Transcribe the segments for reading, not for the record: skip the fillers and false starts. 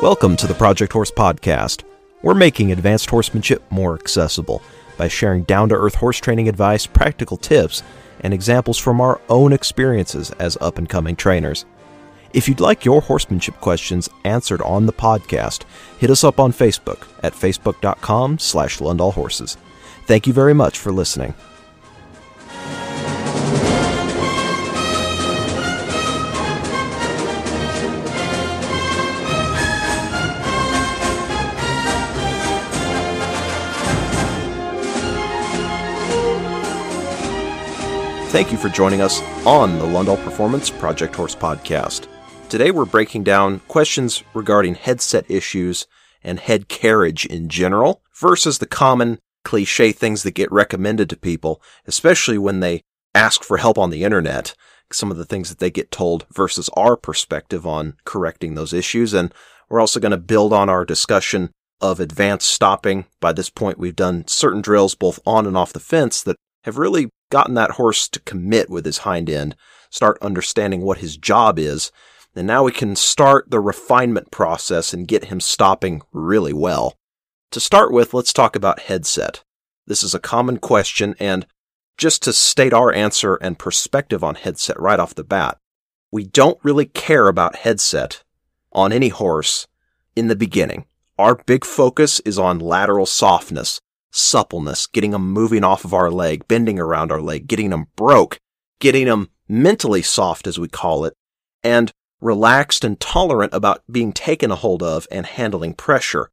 Welcome to the Project Horse Podcast. We're making advanced horsemanship more accessible by sharing down-to-earth horse training advice, practical tips, and examples from our own experiences as up-and-coming trainers. If you'd like your horsemanship questions answered on the podcast, hit us up on Facebook at facebook.com/LundahlHorses. Thank you very much for listening. Thank you for joining us on the Lundahl Performance Project Horse Podcast. Today we're breaking down questions regarding headset issues and head carriage in general versus the common cliche things that get recommended to people, especially when they ask for help on the internet, some of the things that they get told versus our perspective on correcting those issues. And we're also going to build on our discussion of advanced stopping. By this point, we've done certain drills both on and off the fence that have really gotten that horse to commit with his hind end, start understanding what his job is, and now we can start the refinement process and get him stopping really well. To start with, let's talk about headset. This is a common question, and just to state our answer and perspective on headset right off the bat, we don't really care about headset on any horse in the beginning. Our big focus is on lateral softness, suppleness, getting them moving off of our leg, bending around our leg, getting them broke, getting them mentally soft, as we call it, and relaxed and tolerant about being taken a hold of and handling pressure.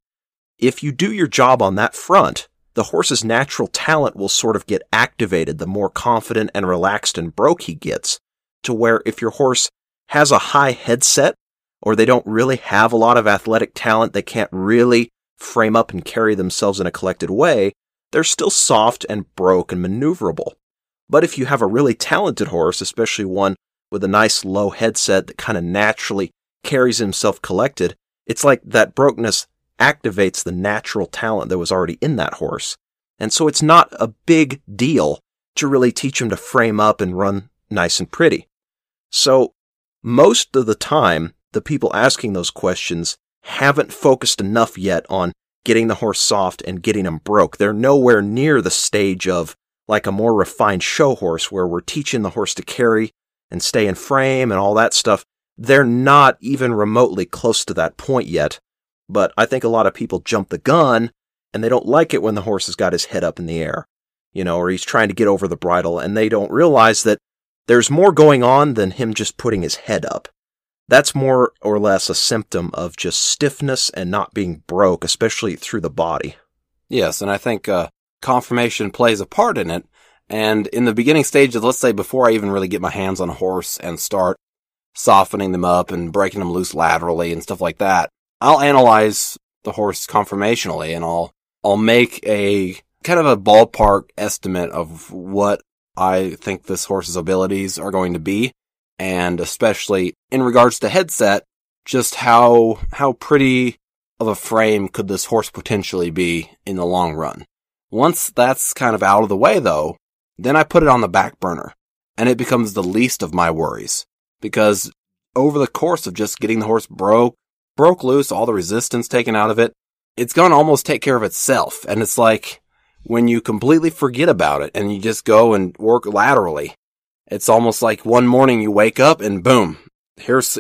If you do your job on that front, the horse's natural talent will sort of get activated the more confident and relaxed and broke he gets, to where if your horse has a high headset or they don't really have a lot of athletic talent, they can't really frame up and carry themselves in a collected way, they're still soft and broke and maneuverable. But if you have a really talented horse, especially one with a nice low headset that kind of naturally carries himself collected, it's like that brokenness activates the natural talent that was already in that horse. And so it's not a big deal to really teach him to frame up and run nice and pretty. So most of the time, the people asking those questions haven't focused enough yet on getting the horse soft and getting him broke. They're nowhere near the stage of like a more refined show horse where we're teaching the horse to carry and stay in frame and all that stuff. They're not even remotely close to that point yet. But I think a lot of people jump the gun and they don't like it when the horse has got his head up in the air, or he's trying to get over the bridle, and they don't realize that there's more going on than him just putting his head up. That's more or less a symptom of just stiffness and not being broke, especially through the body. Yes, and I think conformation plays a part in it. And in the beginning stages, let's say before I even really get my hands on a horse and start softening them up and breaking them loose laterally and stuff like that, I'll analyze the horse conformationally, and I'll make a kind of a ballpark estimate of what I think this horse's abilities are going to be. And especially in regards to headset, just how pretty of a frame could this horse potentially be in the long run? Once that's kind of out of the way, though, then I put it on the back burner, and it becomes the least of my worries. Because over the course of just getting the horse broke loose, all the resistance taken out of it, it's going to almost take care of itself. And it's like when you completely forget about it and you just go and work laterally, it's almost like one morning you wake up and boom,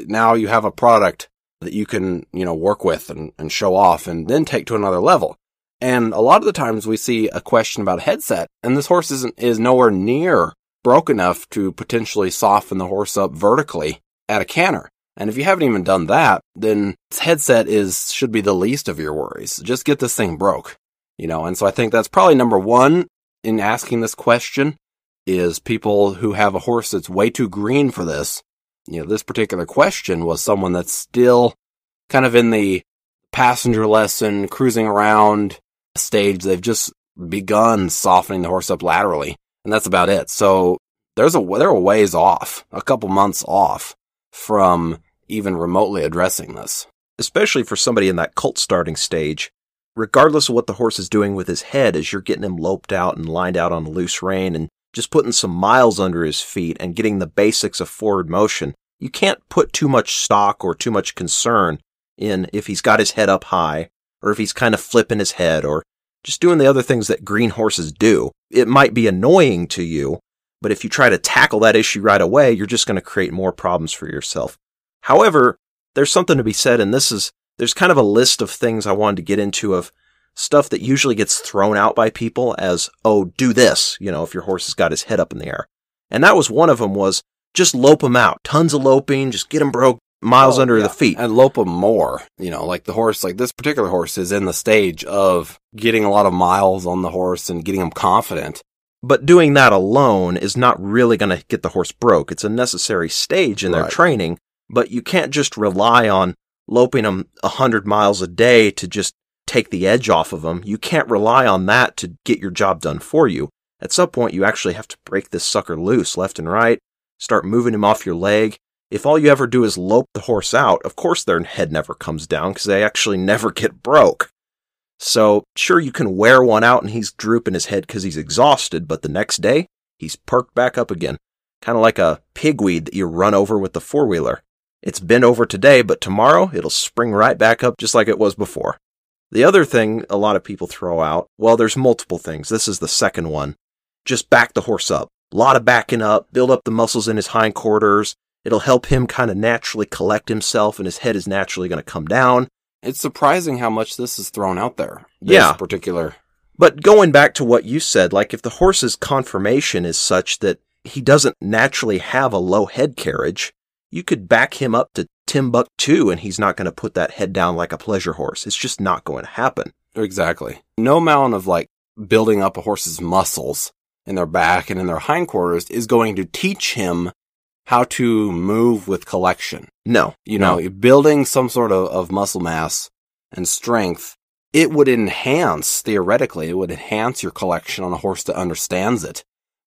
now you have a product that you can, work with and show off and then take to another level. And a lot of the times we see a question about headset, and this horse is nowhere near broke enough to potentially soften the horse up vertically at a canter. And if you haven't even done that, then headset should be the least of your worries. Just get this thing broke, And so I think that's probably number one in asking this question. Is people who have a horse that's way too green for this. This particular question was someone that's still kind of in the passenger lesson, cruising around stage. They've just begun softening the horse up laterally, and that's about it. So they're a ways off, a couple months off from even remotely addressing this. Especially for somebody in that colt starting stage, regardless of what the horse is doing with his head, as you're getting him loped out and lined out on a loose rein and just putting some miles under his feet and getting the basics of forward motion, you can't put too much stock or too much concern in if he's got his head up high, or if he's kind of flipping his head, or just doing the other things that green horses do. It might be annoying to you, but if you try to tackle that issue right away, you're just going to create more problems for yourself. However, there's something to be said, and there's kind of a list of things I wanted to get into of stuff that usually gets thrown out by people as, oh, do this, if your horse has got his head up in the air. And that was one of them, was just lope them out. Tons of loping, just get them broke, miles under the feet. And lope them more. Like the horse, like this particular horse is in the stage of getting a lot of miles on the horse and getting him confident. But doing that alone is not really going to get the horse broke. It's a necessary stage in their training, but you can't just rely on loping them 100 miles a day to just take the edge off of them. You can't rely on that to get your job done for you. At some point, you actually have to break this sucker loose left and right, start moving him off your leg. If all you ever do is lope the horse out, of course their head never comes down because they actually never get broke. So sure, you can wear one out and he's drooping his head because he's exhausted, but the next day he's perked back up again, kind of like a pigweed that you run over with the four-wheeler. It's bent over today, but tomorrow it'll spring right back up just like it was before. The other thing a lot of people throw out, well, there's multiple things. This is the second one. Just back the horse up. A lot of backing up, build up the muscles in his hindquarters. It'll help him kind of naturally collect himself, and his head is naturally going to come down. It's surprising how much this is thrown out there. This particular. But going back to what you said, like if the horse's conformation is such that he doesn't naturally have a low head carriage, you could back him up to Timbuktu and he's not going to put that head down like a pleasure horse. It's just not going to happen. Exactly. No amount of building up a horse's muscles in their back and in their hindquarters is going to teach him how to move with collection. No. Building some sort of muscle mass and strength, it would enhance, theoretically, it would enhance your collection on a horse that understands it,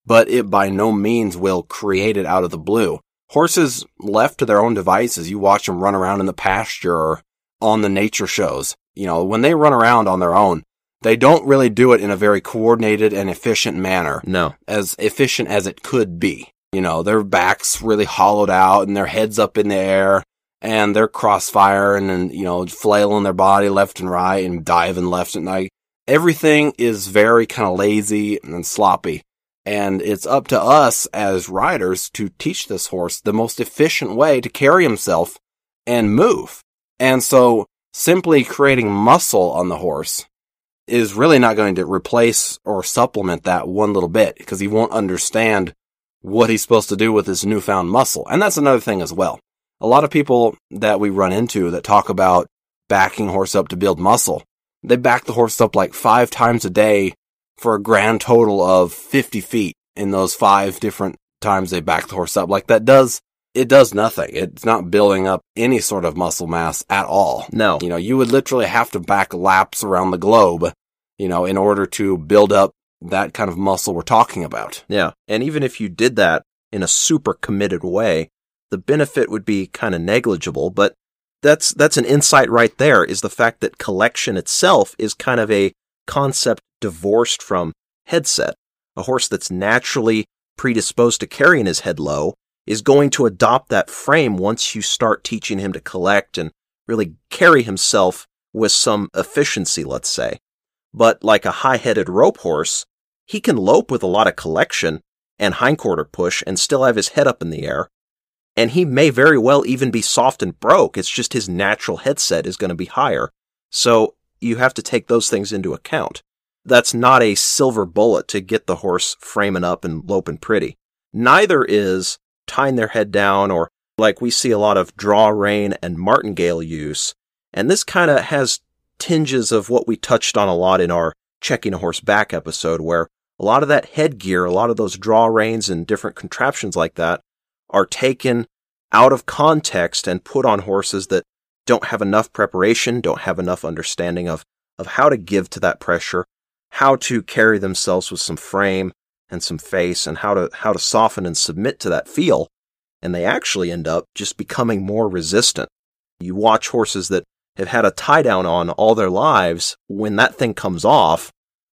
but it by no means will create it out of the blue. Horses left to their own devices, you watch them run around in the pasture or on the nature shows. When they run around on their own, they don't really do it in a very coordinated and efficient manner. No. As efficient as it could be. Their back's really hollowed out and their head's up in the air and they're crossfiring and, flailing their body left and right and diving left and right. Everything is very kind of lazy and sloppy. And it's up to us as riders to teach this horse the most efficient way to carry himself and move. And so simply creating muscle on the horse is really not going to replace or supplement that one little bit, because he won't understand what he's supposed to do with his newfound muscle. And that's another thing as well. A lot of people that we run into that talk about backing horse up to build muscle, they back the horse up 5 times a day for a grand total of 50 feet in those 5 different times they back the horse up. It does nothing. It's not building up any sort of muscle mass at all. No. You would literally have to back laps around the globe, in order to build up that kind of muscle we're talking about. Yeah. And even if you did that in a super committed way, the benefit would be kind of negligible, but that's an insight right there, is the fact that collection itself is kind of a concept divorced from headset. A horse that's naturally predisposed to carrying his head low is going to adopt that frame once you start teaching him to collect and really carry himself with some efficiency, let's say. But like a high-headed rope horse, he can lope with a lot of collection and hindquarter push and still have his head up in the air. And he may very well even be soft and broke. It's just his natural headset is going to be higher. So you have to take those things into account. That's not a silver bullet to get the horse framing up and loping pretty. Neither is tying their head down, or like we see a lot of draw rein and martingale use. And this kind of has tinges of what we touched on a lot in our checking a horse back episode, where a lot of that headgear, a lot of those draw reins and different contraptions like that are taken out of context and put on horses that don't have enough preparation, don't have enough understanding of how to give to that pressure, how to carry themselves with some frame and some face, and how to soften and submit to that feel, and they actually end up just becoming more resistant. You watch horses that have had a tie down on all their lives, when that thing comes off,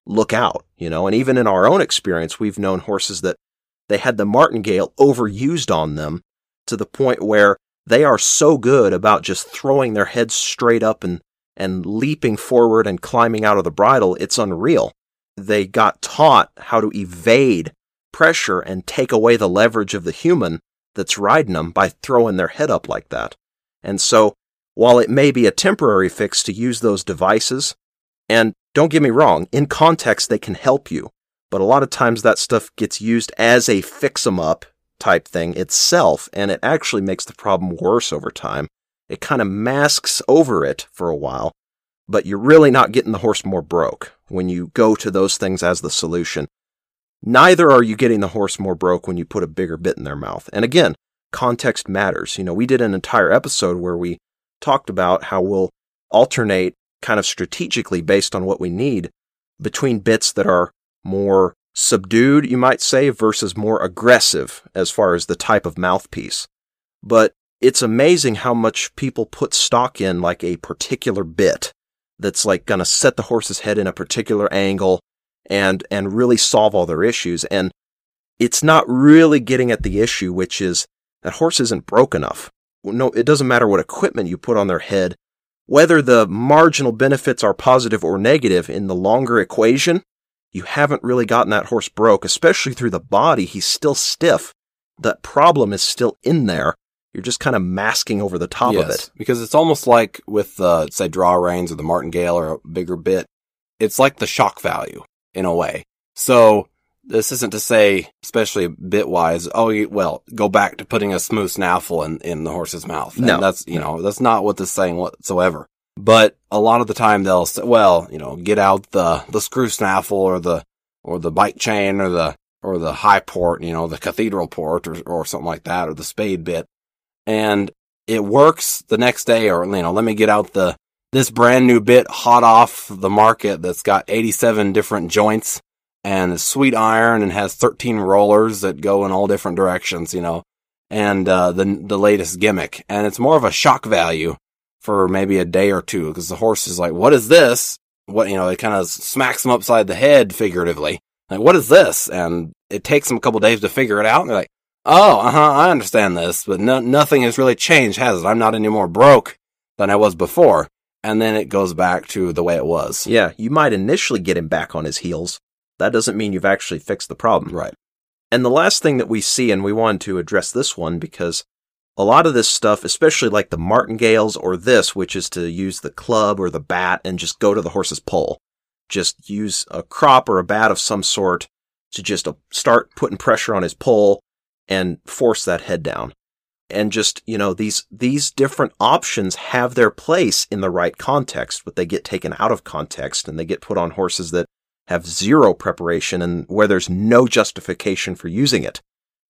look out, and even in our own experience, we've known horses that they had the martingale overused on them to the point where They are so good about just throwing their heads straight up and leaping forward and climbing out of the bridle. It's unreal. They got taught how to evade pressure and take away the leverage of the human that's riding them by throwing their head up like that. And so while it may be a temporary fix to use those devices, and don't get me wrong, in context they can help you, but a lot of times that stuff gets used as a fix-em-up type thing itself, and it actually makes the problem worse over time. It kind of masks over it for a while, but you're really not getting the horse more broke when you go to those things as the solution. Neither are you getting the horse more broke when you put a bigger bit in their mouth. And again, context matters. You know, we did an entire episode where we talked about how we'll alternate kind of strategically based on what we need between bits that are more subdued, you might say, versus more aggressive as far as the type of mouthpiece. But it's amazing how much people put stock in like a particular bit that's like going to set the horse's head in a particular angle and really solve all their issues. And it's not really getting at the issue, which is that horse isn't broke enough. No, it doesn't matter what equipment you put on their head. Whether the marginal benefits are positive or negative in the longer equation, you haven't really gotten that horse broke, especially through the body. He's still stiff. That problem is still in there. You're just kind of masking over the top of it. Because it's almost like with, say, draw reins or the martingale or a bigger bit, it's like the shock value in a way. So this isn't to say, especially bit-wise, go back to putting a smooth snaffle in the horse's mouth. And no. That's, that's not what this is saying whatsoever. But a lot of the time they'll say, get out the screw snaffle or the bike chain or the high port, the cathedral port or something like that, or the spade bit. And it works the next day, or, let me get out this brand new bit hot off the market that's got 87 different joints and is sweet iron and has 13 rollers that go in all different directions, and the latest gimmick. And it's more of a shock value for maybe a day or two, because the horse is like, what is this? It kind of smacks them upside the head figuratively. Like, what is this? And it takes them a couple days to figure it out. And they're like, I understand this, but nothing has really changed, has it? I'm not any more broke than I was before. And then it goes back to the way it was. Yeah, you might initially get him back on his heels. That doesn't mean you've actually fixed the problem. Right. And the last thing that we see, and we wanted to address this one because a lot of this stuff, especially like the martingales or this, which is to use the club or the bat and just go to the horse's poll. Just use a crop or a bat of some sort to just start putting pressure on his poll and force that head down. And just, these different options have their place in the right context, but they get taken out of context and they get put on horses that have zero preparation and where there's no justification for using it.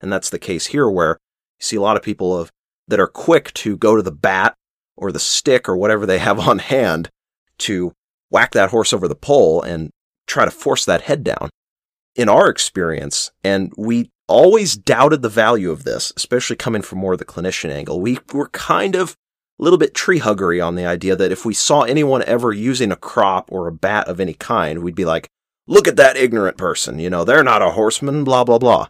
And that's the case here where you see a lot of people that are quick to go to the bat or the stick or whatever they have on hand to whack that horse over the pole and try to force that head down. In our experience, and we always doubted the value of this, especially coming from more of the clinician angle, we were kind of a little bit tree huggery on the idea that if we saw anyone ever using a crop or a bat of any kind, we'd be like, look at that ignorant person, they're not a horseman, blah, blah, blah.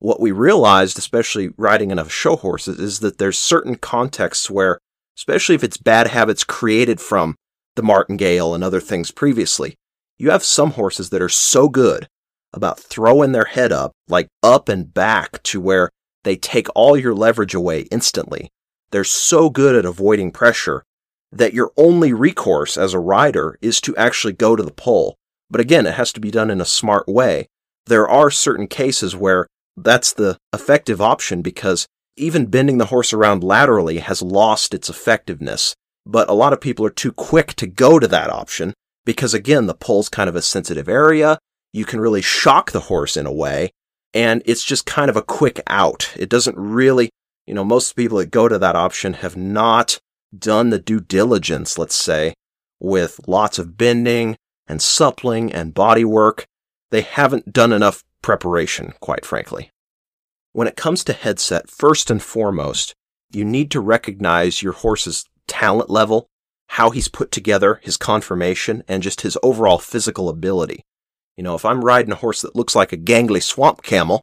What we realized, especially riding enough show horses, is that there's certain contexts where, especially if it's bad habits created from the martingale and other things previously, you have some horses that are so good about throwing their head up, like up and back, to where they take all your leverage away instantly. They're so good at avoiding pressure that your only recourse as a rider is to actually go to the pole. But again, it has to be done in a smart way. There are certain cases where that's the effective option because even bending the horse around laterally has lost its effectiveness. But a lot of people are too quick to go to that option because, again, the pole's kind of a sensitive area. You can really shock the horse in a way, and it's just kind of a quick out. It doesn't really, most people that go to that option have not done the due diligence, let's say, with lots of bending and suppling and body work. They haven't done enough preparation, quite frankly. When it comes to headset, first and foremost, you need to recognize your horse's talent level, how he's put together, his conformation, and just his overall physical ability. If I'm riding a horse that looks like a gangly swamp camel,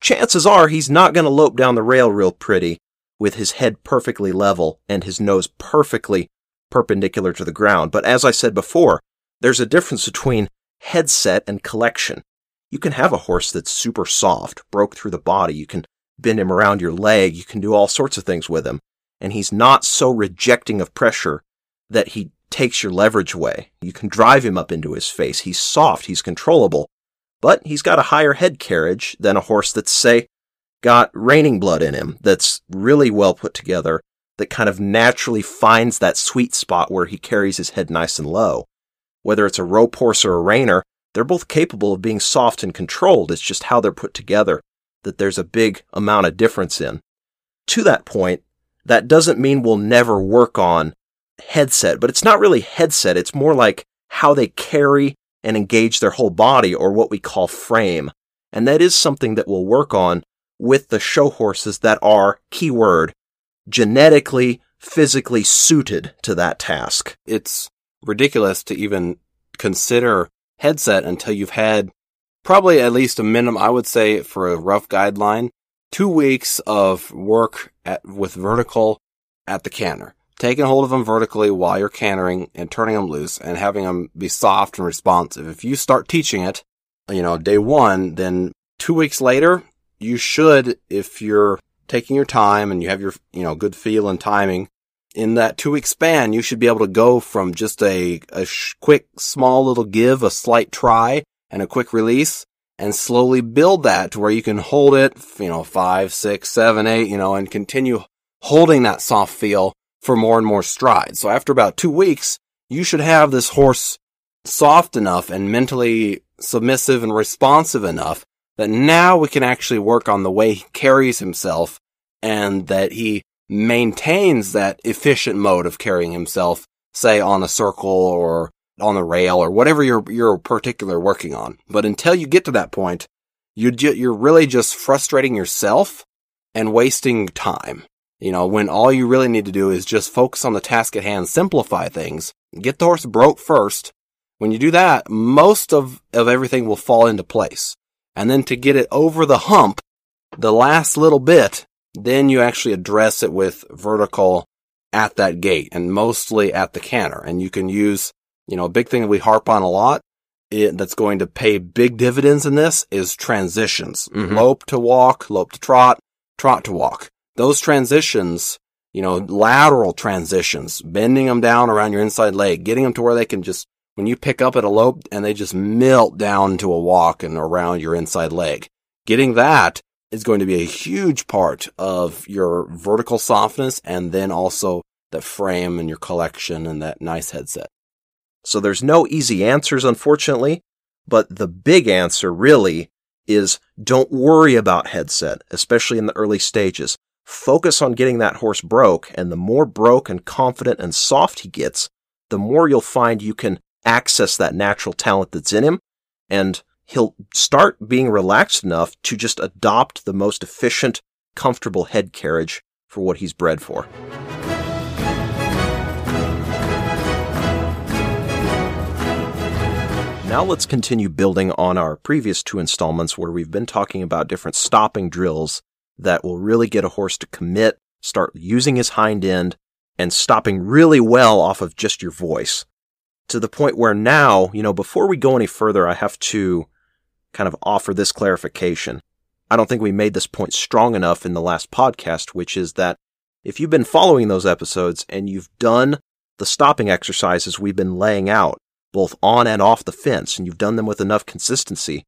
chances are he's not going to lope down the rail real pretty with his head perfectly level and his nose perfectly perpendicular to the ground. But as I said before, there's a difference between headset and collection. You can have a horse that's super soft, broke through the body. You can bend him around your leg. You can do all sorts of things with him. And he's not so rejecting of pressure that he takes your leverage away. You can drive him up into his face. He's soft. He's controllable. But he's got a higher head carriage than a horse that's, say, got reining blood in him, that's really well put together, that kind of naturally finds that sweet spot where he carries his head nice and low. Whether it's a rope horse or a reiner, they're both capable of being soft and controlled. It's just how they're put together that there's a big amount of difference in. To that point, that doesn't mean we'll never work on headset, but it's not really headset. It's more like how they carry and engage their whole body, or what we call frame. And that is something that we'll work on with the show horses that are, keyword, genetically, physically suited to that task. It's ridiculous to even consider headset until you've had probably at least a minimum, I would say for a rough guideline, 2 weeks of work with vertical at the canter. Taking hold of them vertically while you're cantering and turning them loose and having them be soft and responsive. If you start teaching it, day one, then 2 weeks later, you should, if you're taking your time and you have your, good feel and timing, in that 2 week span, you should be able to go from just a quick, small little give, a slight try and a quick release and slowly build that to where you can hold it, 5, 6, 7, 8, and continue holding that soft feel for more and more strides. So after about 2 weeks, you should have this horse soft enough and mentally submissive and responsive enough that now we can actually work on the way he carries himself and that he maintains that efficient mode of carrying himself, say on a circle or on the rail or whatever you're particular working on. But until you get to that point, you're really just frustrating yourself and wasting time. When all you really need to do is just focus on the task at hand, simplify things, get the horse broke first. When you do that, most of everything will fall into place. And then to get it over the hump, the last little bit, then you actually address it with vertical at that gate and mostly at the canter. And you can use, a big thing that we harp on a lot that's going to pay big dividends in this is transitions. Mm-hmm. Lope to walk, lope to trot, trot to walk. Those transitions, lateral transitions, bending them down around your inside leg, getting them to where they can just, when you pick up at a lope and they just melt down to a walk and around your inside leg, getting that is going to be a huge part of your vertical softness and then also that frame and your collection and that nice headset. So there's no easy answers, unfortunately, but the big answer really is don't worry about headset, especially in the early stages. Focus on getting that horse broke, and the more broke and confident and soft he gets, the more you'll find you can access that natural talent that's in him, and he'll start being relaxed enough to just adopt the most efficient, comfortable head carriage for what he's bred for. Now let's continue building on our previous two installments where we've been talking about different stopping drills that will really get a horse to commit, start using his hind end, and stopping really well off of just your voice. To the point where now, before we go any further, I have to kind of offer this clarification. I don't think we made this point strong enough in the last podcast, which is that if you've been following those episodes and you've done the stopping exercises we've been laying out, both on and off the fence, and you've done them with enough consistency,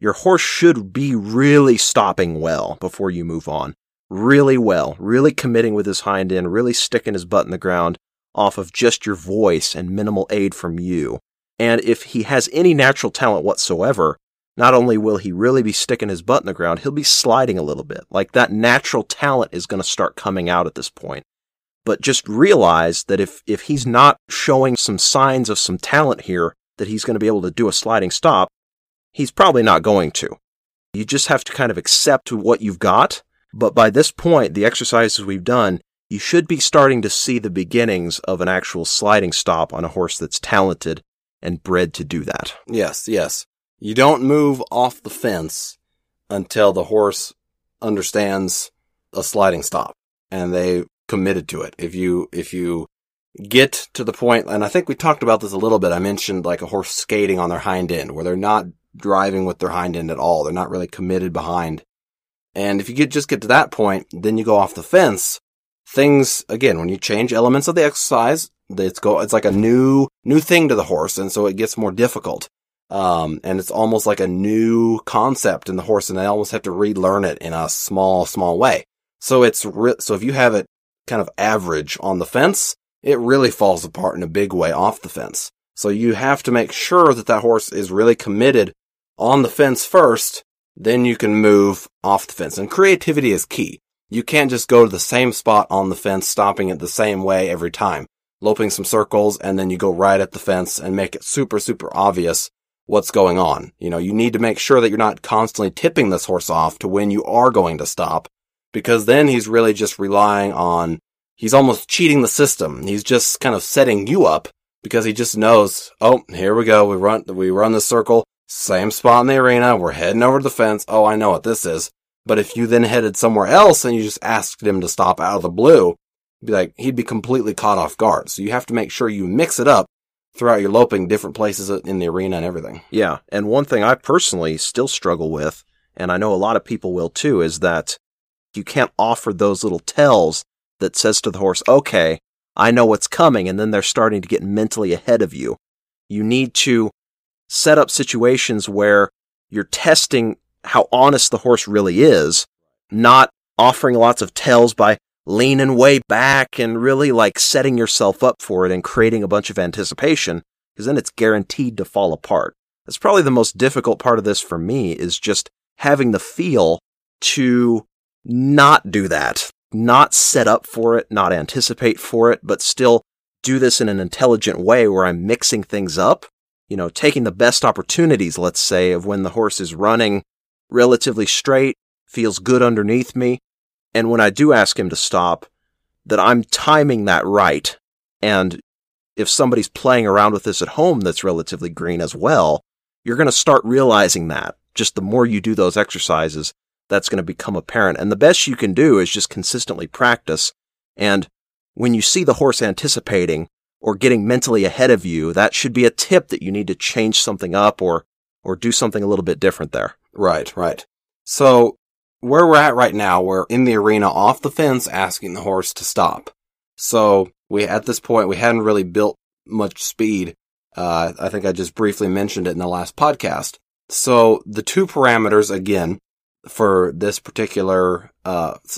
your horse should be really stopping well before you move on. Really well, really committing with his hind end, really sticking his butt in the ground off of just your voice and minimal aid from you. And if he has any natural talent whatsoever, not only will he really be sticking his butt in the ground, he'll be sliding a little bit. Like that natural talent is going to start coming out at this point. But just realize that if he's not showing some signs of some talent here, that he's going to be able to do a sliding stop, he's probably not going to. You just have to kind of accept what you've got. But by this point, the exercises we've done, you should be starting to see the beginnings of an actual sliding stop on a horse that's talented and bred to do that. Yes. You don't move off the fence until the horse understands a sliding stop. and they committed to it. If you get to the point, and I think we talked about this a little bit. I mentioned like a horse skating on their hind end where they're not driving with their hind end at all. They're not really committed behind. And if you just get to that point, then you go off the fence. Things, again, when you change elements of the exercise, it's like a new thing to the horse. And so it gets more difficult. And it's almost like a new concept in the horse, and they almost have to relearn it in a small way. So so if you have it kind of average on the fence, it really falls apart in a big way off the fence. So you have to make sure that horse is really committed on the fence first, then you can move off the fence. And creativity is key. You can't just go to the same spot on the fence, stopping it the same way every time, loping some circles, and then you go right at the fence and make it super, super obvious what's going on. You know, you need to make sure that you're not constantly tipping this horse off to when you are going to stop, because then he's really just relying on, he's almost cheating the system. He's just kind of setting you up because he just knows, oh, here we go. We run the circle, same spot in the arena. We're heading over to the fence. Oh, I know what this is. But if you then headed somewhere else and you just asked him to stop out of the blue, he'd be completely caught off guard. So you have to make sure you mix it up throughout your loping, different places in the arena and everything. Yeah. And one thing I personally still struggle with, and I know a lot of people will too, is that you can't offer those little tells that says to the horse, okay, I know what's coming, and then they're starting to get mentally ahead of you. You need to set up situations where you're testing how honest the horse really is, not offering lots of tells by leaning way back and really like setting yourself up for it and creating a bunch of anticipation, because then it's guaranteed to fall apart. That's probably the most difficult part of this for me, is just having the feel to not do that. Not set up for it, not anticipate for it, but still do this in an intelligent way where I'm mixing things up, you know, taking the best opportunities, let's say, of when the horse is running relatively straight, feels good underneath me, and when I do ask him to stop, that I'm timing that right. And if somebody's playing around with this at home that's relatively green as well, you're going to start realizing that. Just the more you do those exercises, that's going to become apparent. And the best you can do is just consistently practice. And when you see the horse anticipating or getting mentally ahead of you, that should be a tip that you need to change something up or do something a little bit different there. Right. So where we're at right now, we're in the arena off the fence asking the horse to stop. So at this point, we hadn't really built much speed. I think I just briefly mentioned it in the last podcast. So the two parameters, again, for this particular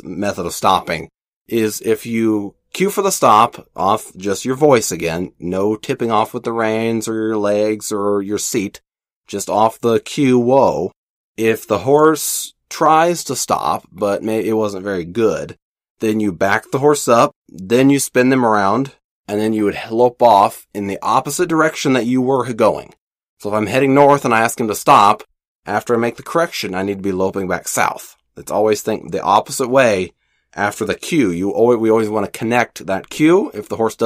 method of stopping is if you cue for the stop off just your voice again, no tipping off with the reins or your legs or your seat, just off the cue, whoa. If the horse tries to stop, but maybe it wasn't very good, then you back the horse up, then you spin them around, and then you would lope off in the opposite direction that you were going. So if I'm heading north and I ask him to stop, after I make the correction, I need to be loping back south. Let's always think the opposite way after the cue. We always want to connect that cue. If the horse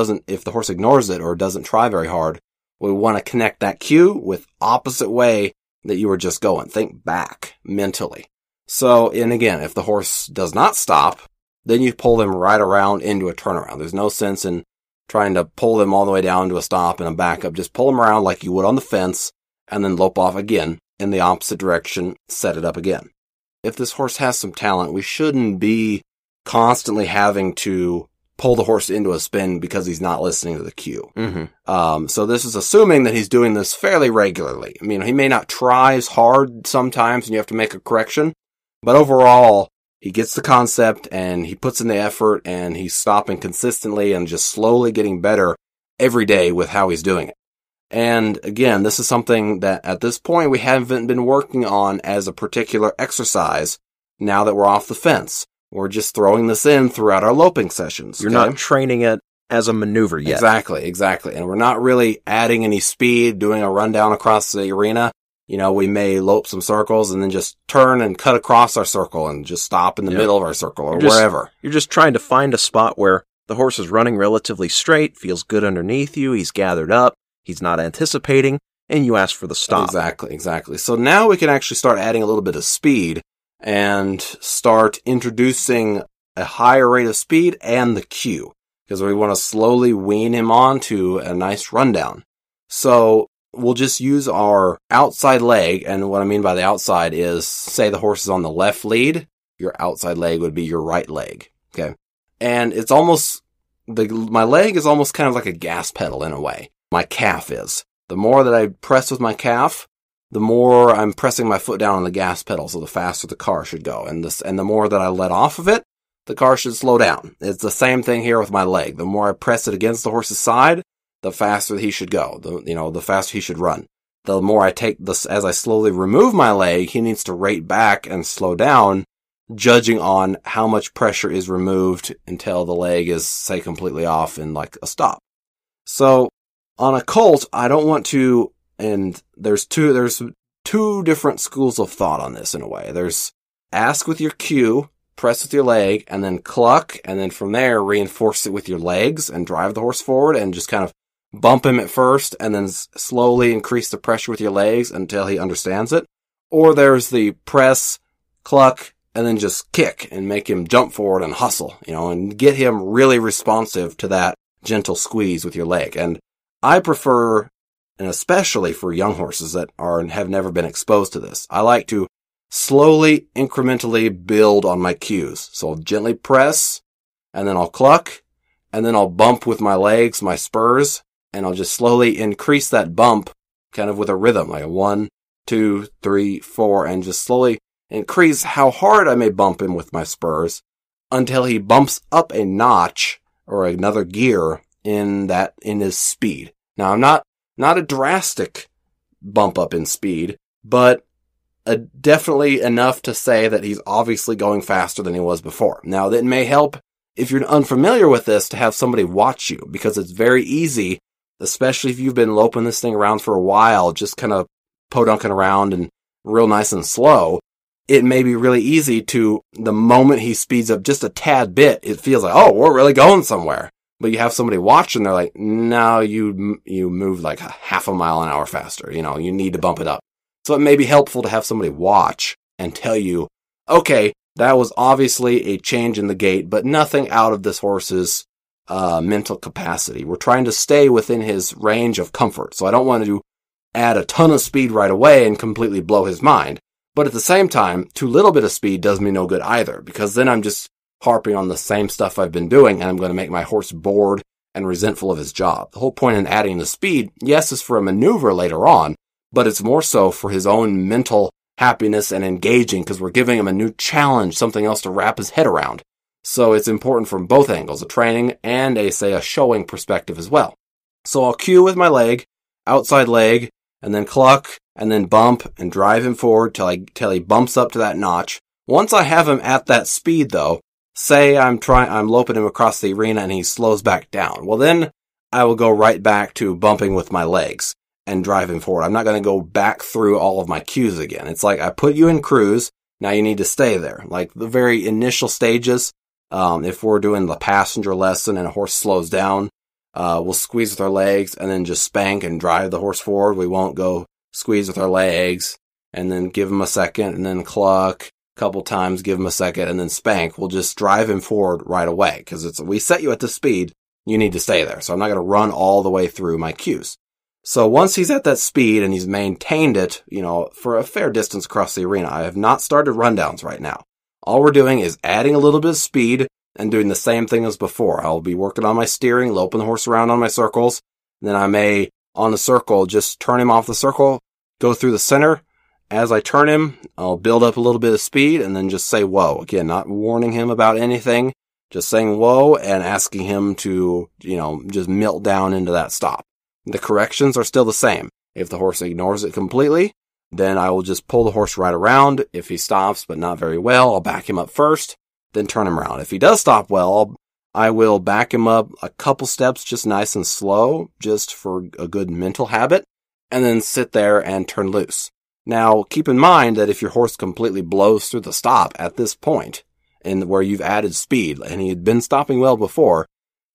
ignores it or doesn't try very hard, we want to connect that cue with opposite way that you were just going. Think back mentally. So, and again, if the horse does not stop, then you pull them right around into a turnaround. There's no sense in trying to pull them all the way down to a stop and a back up. Just pull them around like you would on the fence and then lope off again in the opposite direction, set it up again. If this horse has some talent, we shouldn't be constantly having to pull the horse into a spin because he's not listening to the cue. Mm-hmm. So this is assuming that he's doing this fairly regularly. I mean, he may not try as hard sometimes and you have to make a correction, but overall, he gets the concept and he puts in the effort and he's stopping consistently and just slowly getting better every day with how he's doing it. And again, this is something that at this point we haven't been working on as a particular exercise now that we're off the fence. We're just throwing this in throughout our loping sessions. You're not training it as a maneuver yet. Exactly. And we're not really adding any speed, doing a rundown across the arena. You know, we may lope some circles and then just turn and cut across our circle and just stop in the middle of our circle or wherever. You're just trying to find a spot where the horse is running relatively straight, feels good underneath you, he's gathered up. He's not anticipating, and you ask for the stop. Exactly. So now we can actually start adding a little bit of speed and start introducing a higher rate of speed and the cue, because we want to slowly wean him on to a nice rundown. So we'll just use our outside leg. And what I mean by the outside is, say the horse is on the left lead, your outside leg would be your right leg. Okay. And it's almost, my leg is almost kind of like a gas pedal in a way. My calf is. The more that I press with my calf, the more I'm pressing my foot down on the gas pedal, so the faster the car should go. And the more that I let off of it, the car should slow down. It's the same thing here with my leg. The more I press it against the horse's side, the faster he should go. The faster he should run. The more I take this, as I slowly remove my leg, he needs to rate back and slow down, judging on how much pressure is removed until the leg is, say, completely off in like a stop. So on a colt, I don't want to, and there's two different schools of thought on this in a way. There's ask with your cue, press with your leg, and then cluck, and then from there reinforce it with your legs and drive the horse forward and just kind of bump him at first and then slowly increase the pressure with your legs until he understands it. Or there's the press, cluck, and then just kick and make him jump forward and hustle, and get him really responsive to that gentle squeeze with your leg. And I prefer, and especially for young horses that are and have never been exposed to this, I like to slowly, incrementally build on my cues. So I'll gently press, and then I'll cluck, and then I'll bump with my legs, my spurs, and I'll just slowly increase that bump kind of with a rhythm, like a 1, 2, 3, 4, and just slowly increase how hard I may bump him with my spurs until he bumps up a notch or another gear in his speed. Now, I'm not a drastic bump up in speed, but definitely enough to say that he's obviously going faster than he was before. Now, that may help if you're unfamiliar with this to have somebody watch you, because it's very easy, especially if you've been loping this thing around for a while, just kind of podunking around and real nice and slow. It may be really easy to, the moment he speeds up just a tad bit, it feels like, oh, we're really going somewhere. But you have somebody watching, they're like, no, you move like half a mile an hour faster. You need to bump it up. So it may be helpful to have somebody watch and tell you, okay, that was obviously a change in the gait, but nothing out of this horse's mental capacity. We're trying to stay within his range of comfort. So I don't want to add a ton of speed right away and completely blow his mind. But at the same time, too little bit of speed does me no good either, because then I'm just harping on the same stuff I've been doing, and I'm going to make my horse bored and resentful of his job. The whole point in adding the speed, yes, is for a maneuver later on, but it's more so for his own mental happiness and engaging, because we're giving him a new challenge, something else to wrap his head around. So it's important from both angles, a training and a showing perspective as well. So I'll cue with my leg, outside leg, and then cluck, and then bump, and drive him forward till he bumps up to that notch. Once I have him at that speed, though, say I'm loping him across the arena and he slows back down. Well, then I will go right back to bumping with my legs and drive him forward. I'm not going to go back through all of my cues again. It's like I put you in cruise. Now you need to stay there. Like the very initial stages, if we're doing the passenger lesson and a horse slows down, we'll squeeze with our legs and then just spank and drive the horse forward. We won't go squeeze with our legs and then give him a second and then cluck. Couple times, give him a second, and then spank. We'll just drive him forward right away, because we set you at the speed, you need to stay there. So I'm not going to run all the way through my cues. So once he's at that speed and he's maintained it, for a fair distance across the arena, I have not started rundowns right now. All we're doing is adding a little bit of speed and doing the same thing as before. I'll be working on my steering, loping the horse around on my circles, and then I may, on the circle, just turn him off the circle, go through the center. As I turn him, I'll build up a little bit of speed and then just say, whoa. Again, not warning him about anything, just saying, whoa, and asking him to, just melt down into that stop. The corrections are still the same. If the horse ignores it completely, then I will just pull the horse right around. If he stops, but not very well, I'll back him up first, then turn him around. If he does stop well, I will back him up a couple steps, just nice and slow, just for a good mental habit, and then sit there and turn loose. Now, keep in mind that if your horse completely blows through the stop at this point, and where you've added speed, and he had been stopping well before,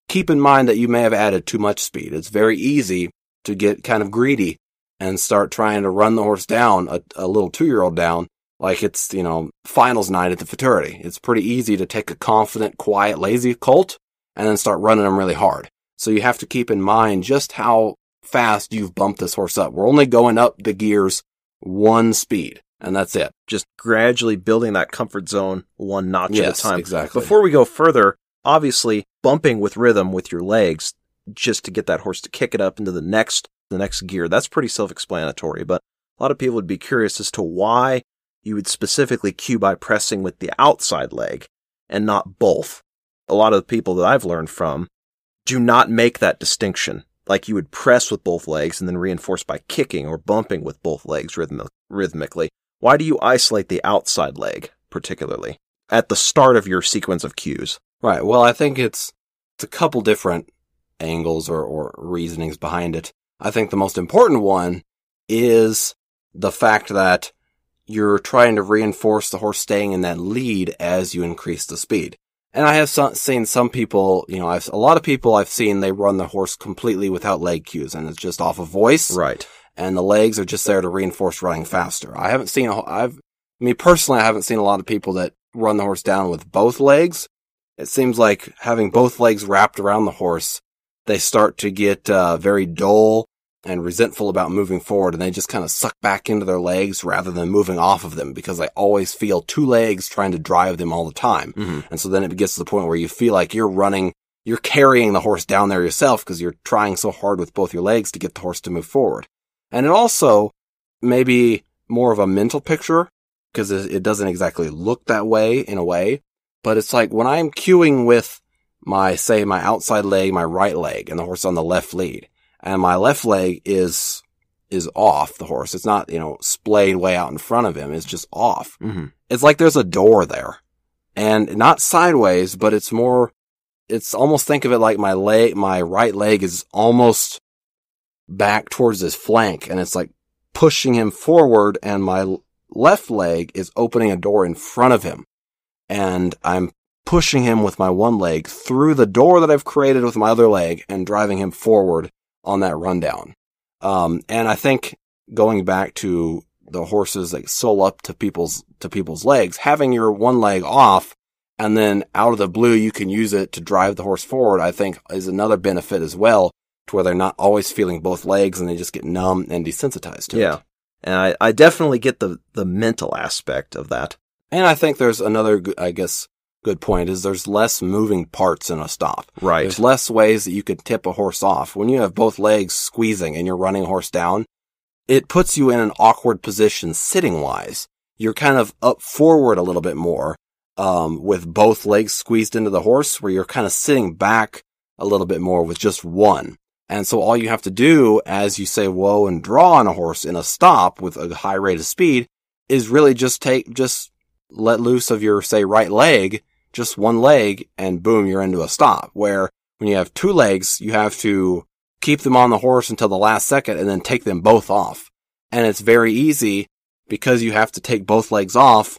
keep in mind that you may have added too much speed. It's very easy to get kind of greedy and start trying to run the horse down, a little 2-year-old down, Like it's, you know, finals night at the fraternity. It's pretty easy to take a confident, quiet, lazy colt and then start running them really hard. So you have to keep in mind just how fast you've bumped this horse up. We're only going up the gears one speed, and that's it. Just gradually building that comfort zone one notch at a time. Exactly. Before we go further, obviously bumping with rhythm with your legs just to get that horse to kick it up into the next gear. That's pretty self-explanatory, but a lot of people would be curious as to why you would specifically cue by pressing with the outside leg and not both. A lot of the people that I've learned from do not make that distinction. Like you would press with both legs and then reinforce by kicking or bumping with both legs rhythmically. Why do you isolate the outside leg particularly at the start of your sequence of cues? Right. Well, I think it's a couple different angles or reasonings behind it. I think the most important one is the fact that you're trying to reinforce the horse staying in that lead as you increase the speed. And I have seen some people, you know, a lot of people I've seen, they run the horse completely without leg cues, and it's just off of voice. Right. And the legs are just there to reinforce running faster. I haven't seen, I haven't seen a lot of people that run the horse down with both legs. It seems like having both legs wrapped around the horse, they start to get very dull and resentful about moving forward, and they just kind of suck back into their legs rather than moving off of them, because they always feel two legs trying to drive them all the time. Mm-hmm. And so then it gets to the point where you feel like you're carrying the horse down there yourself because you're trying so hard with both your legs to get the horse to move forward. And it also may be more of a mental picture, because it doesn't exactly look that way in a way, but it's like when I'm cueing with my outside leg, my right leg, and the horse on the left lead, and my left leg is off the horse. It's not, you know, splayed way out in front of him. It's just off. Mm-hmm. It's like there's a door there, and not sideways, but it's more, it's almost, think of it like my right leg is almost back towards his flank, and it's like pushing him forward, and my left leg is opening a door in front of him, and I'm pushing him with my one leg through the door that I've created with my other leg and driving him forward on that rundown. And I think going back to the horses, like sole up to people's legs, having your one leg off and then out of the blue, you can use it to drive the horse forward, I think is another benefit as well, to where they're not always feeling both legs and they just get numb and desensitized to it. Yeah. And I definitely get the mental aspect of that. And I think there's another, I guess, good point is there's less moving parts in a stop. Right. There's less ways that you could tip a horse off. When you have both legs squeezing and you're running a horse down, it puts you in an awkward position sitting wise. You're kind of up forward a little bit more, with both legs squeezed into the horse, where you're kind of sitting back a little bit more with just one. And so all you have to do as you say whoa and draw on a horse in a stop with a high rate of speed is really just let loose of your, say, right leg, just one leg, and boom, you're into a stop. Where when you have two legs, you have to keep them on the horse until the last second and then take them both off. And it's very easy because you have to take both legs off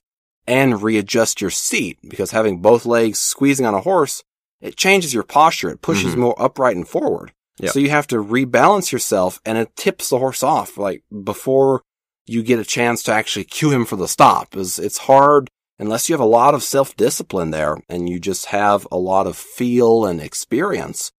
and readjust your seat, because having both legs squeezing on a horse, it changes your posture. It pushes more upright and forward. Yep. So you have to rebalance yourself, and it tips the horse off like before you get a chance to actually cue him for the stop. It's hard. Unless you have a lot of self-discipline there and you just have a lot of feel and experience,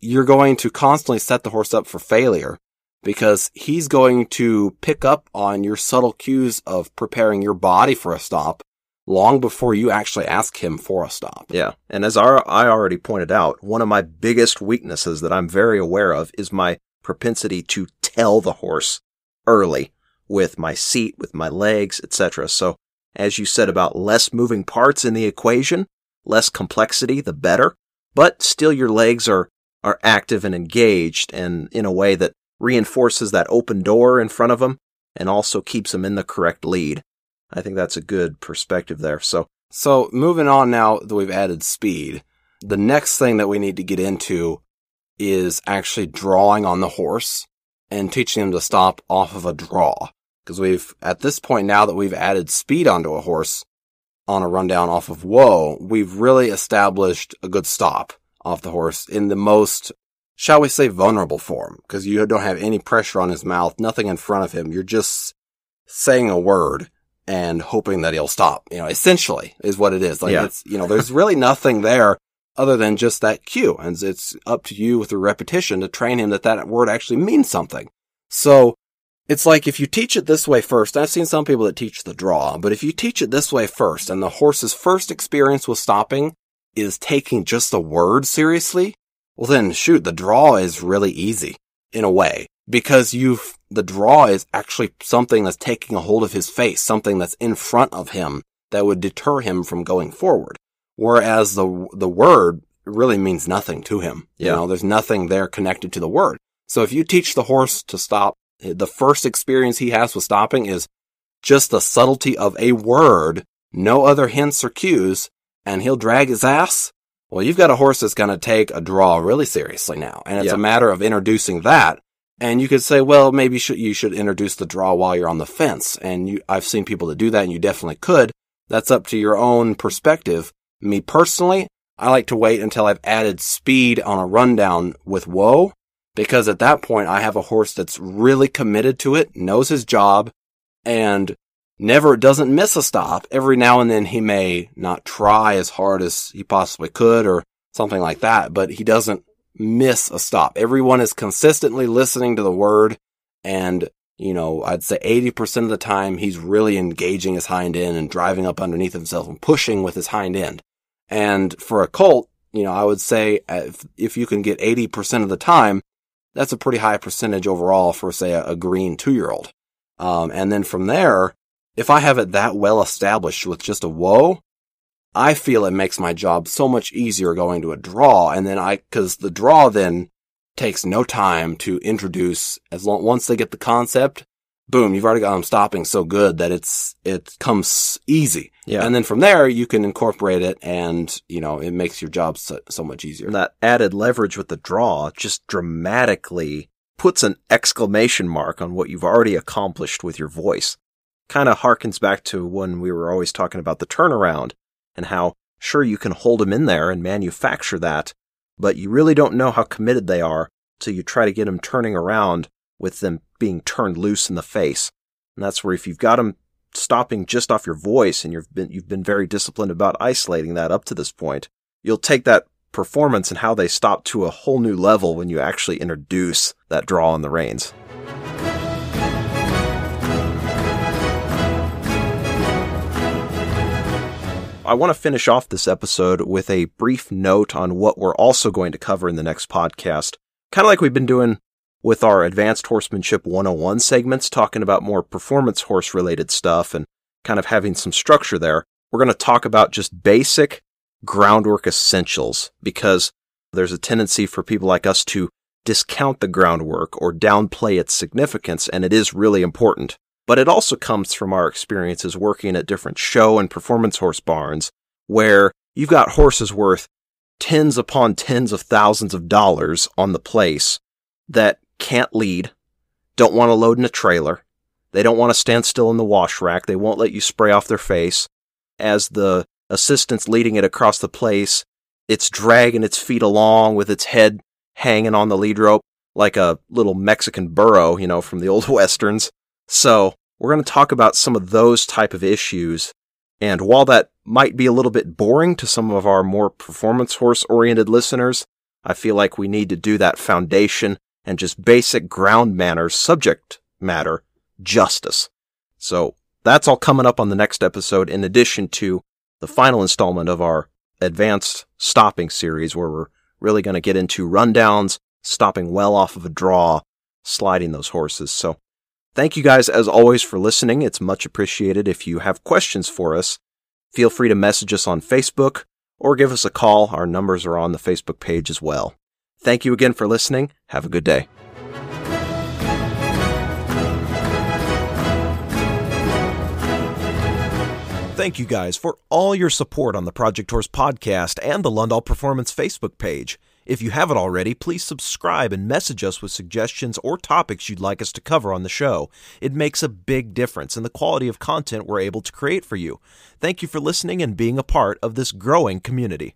you're going to constantly set the horse up for failure, because he's going to pick up on your subtle cues of preparing your body for a stop long before you actually ask him for a stop. Yeah. And as I already pointed out, one of my biggest weaknesses that I'm very aware of is my propensity to tell the horse early with my seat, with my legs, etc. So as you said about less moving parts in the equation, less complexity, the better, but still your legs are active and engaged, and in a way that reinforces that open door in front of them and also keeps them in the correct lead. I think that's a good perspective there. So moving on, now that we've added speed, the next thing that we need to get into is actually drawing on the horse and teaching him to stop off of a draw. Because at this point now that we've added speed onto a horse on a rundown off of whoa, we've really established a good stop off the horse in the most, shall we say, vulnerable form. Because you don't have any pressure on his mouth, nothing in front of him. You're just saying a word and hoping that he'll stop, essentially is what it is. Like, it's, there's really nothing there other than just that cue. And it's up to you through repetition to train him that that word actually means something. So it's like, if you teach it this way first, I've seen some people that teach the draw, but if you teach it this way first and the horse's first experience with stopping is taking just the word seriously, well then shoot, the draw is really easy in a way, because the draw is actually something that's taking a hold of his face, something that's in front of him that would deter him from going forward. Whereas the word really means nothing to him. Yeah. There's nothing there connected to the word. So if you teach the horse to stop, the first experience he has with stopping is just the subtlety of a word, no other hints or cues, and he'll drag his ass. Well, you've got a horse that's going to take a draw really seriously now. And it's a matter of introducing that. And you could say, well, maybe you should introduce the draw while you're on the fence. And I've seen people that do that, and you definitely could. That's up to your own perspective. Me personally, I like to wait until I've added speed on a rundown with woe, because at that point I have a horse that's really committed to it, knows his job, and doesn't miss a stop. Every now and then he may not try as hard as he possibly could or something like that, but he doesn't miss a stop. Everyone is consistently listening to the word, and I'd say 80% of the time he's really engaging his hind end and driving up underneath himself and pushing with his hind end. And for a colt, I would say if you can get 80% of the time, that's a pretty high percentage overall for, say, a green 2-year-old. And then from there, if I have it that well established with just a whoa, I feel it makes my job so much easier going to a draw. And then because the draw then takes no time to introduce, once they get the concept, boom, you've already got them stopping so good that it comes easy. Yeah. And then from there, you can incorporate it, and, it makes your job so much easier. That added leverage with the draw just dramatically puts an exclamation mark on what you've already accomplished with your voice. Kind of harkens back to when we were always talking about the turnaround and how, sure, you can hold them in there and manufacture that, but you really don't know how committed they are till you try to get them turning around with them being turned loose in the face. And that's where, if you've got them stopping just off your voice and you've been very disciplined about isolating that up to this point, you'll take that performance and how they stop to a whole new level when you actually introduce that draw on the reins. I want to finish off this episode with a brief note on what we're also going to cover in the next podcast, kind of like we've been doing with our Advanced Horsemanship 101 segments, talking about more performance horse-related stuff and kind of having some structure there. We're going to talk about just basic groundwork essentials, because there's a tendency for people like us to discount the groundwork or downplay its significance, and it is really important. But it also comes from our experiences working at different show and performance horse barns, where you've got horses worth tens upon tens of thousands of dollars on the place that can't lead, don't want to load in a trailer, they don't want to stand still in the wash rack, they won't let you spray off their face. As the assistant's leading it across the place, it's dragging its feet along with its head hanging on the lead rope like a little Mexican burro, from the old westerns. So we're going to talk about some of those type of issues. And while that might be a little bit boring to some of our more performance horse-oriented listeners, I feel like we need to do that foundation and just basic ground manners, subject matter, justice. So that's all coming up on the next episode, in addition to the final installment of our advanced stopping series, where we're really going to get into rundowns, stopping well off of a draw, sliding those horses. So thank you guys, as always, for listening. It's much appreciated. If you have questions for us, feel free to message us on Facebook or give us a call. Our numbers are on the Facebook page as well. Thank you again for listening. Have a good day. Thank you guys for all your support on the Project Horse Podcast and the Lundahl Performance Facebook page. If you haven't already, please subscribe and message us with suggestions or topics you'd like us to cover on the show. It makes a big difference in the quality of content we're able to create for you. Thank you for listening and being a part of this growing community.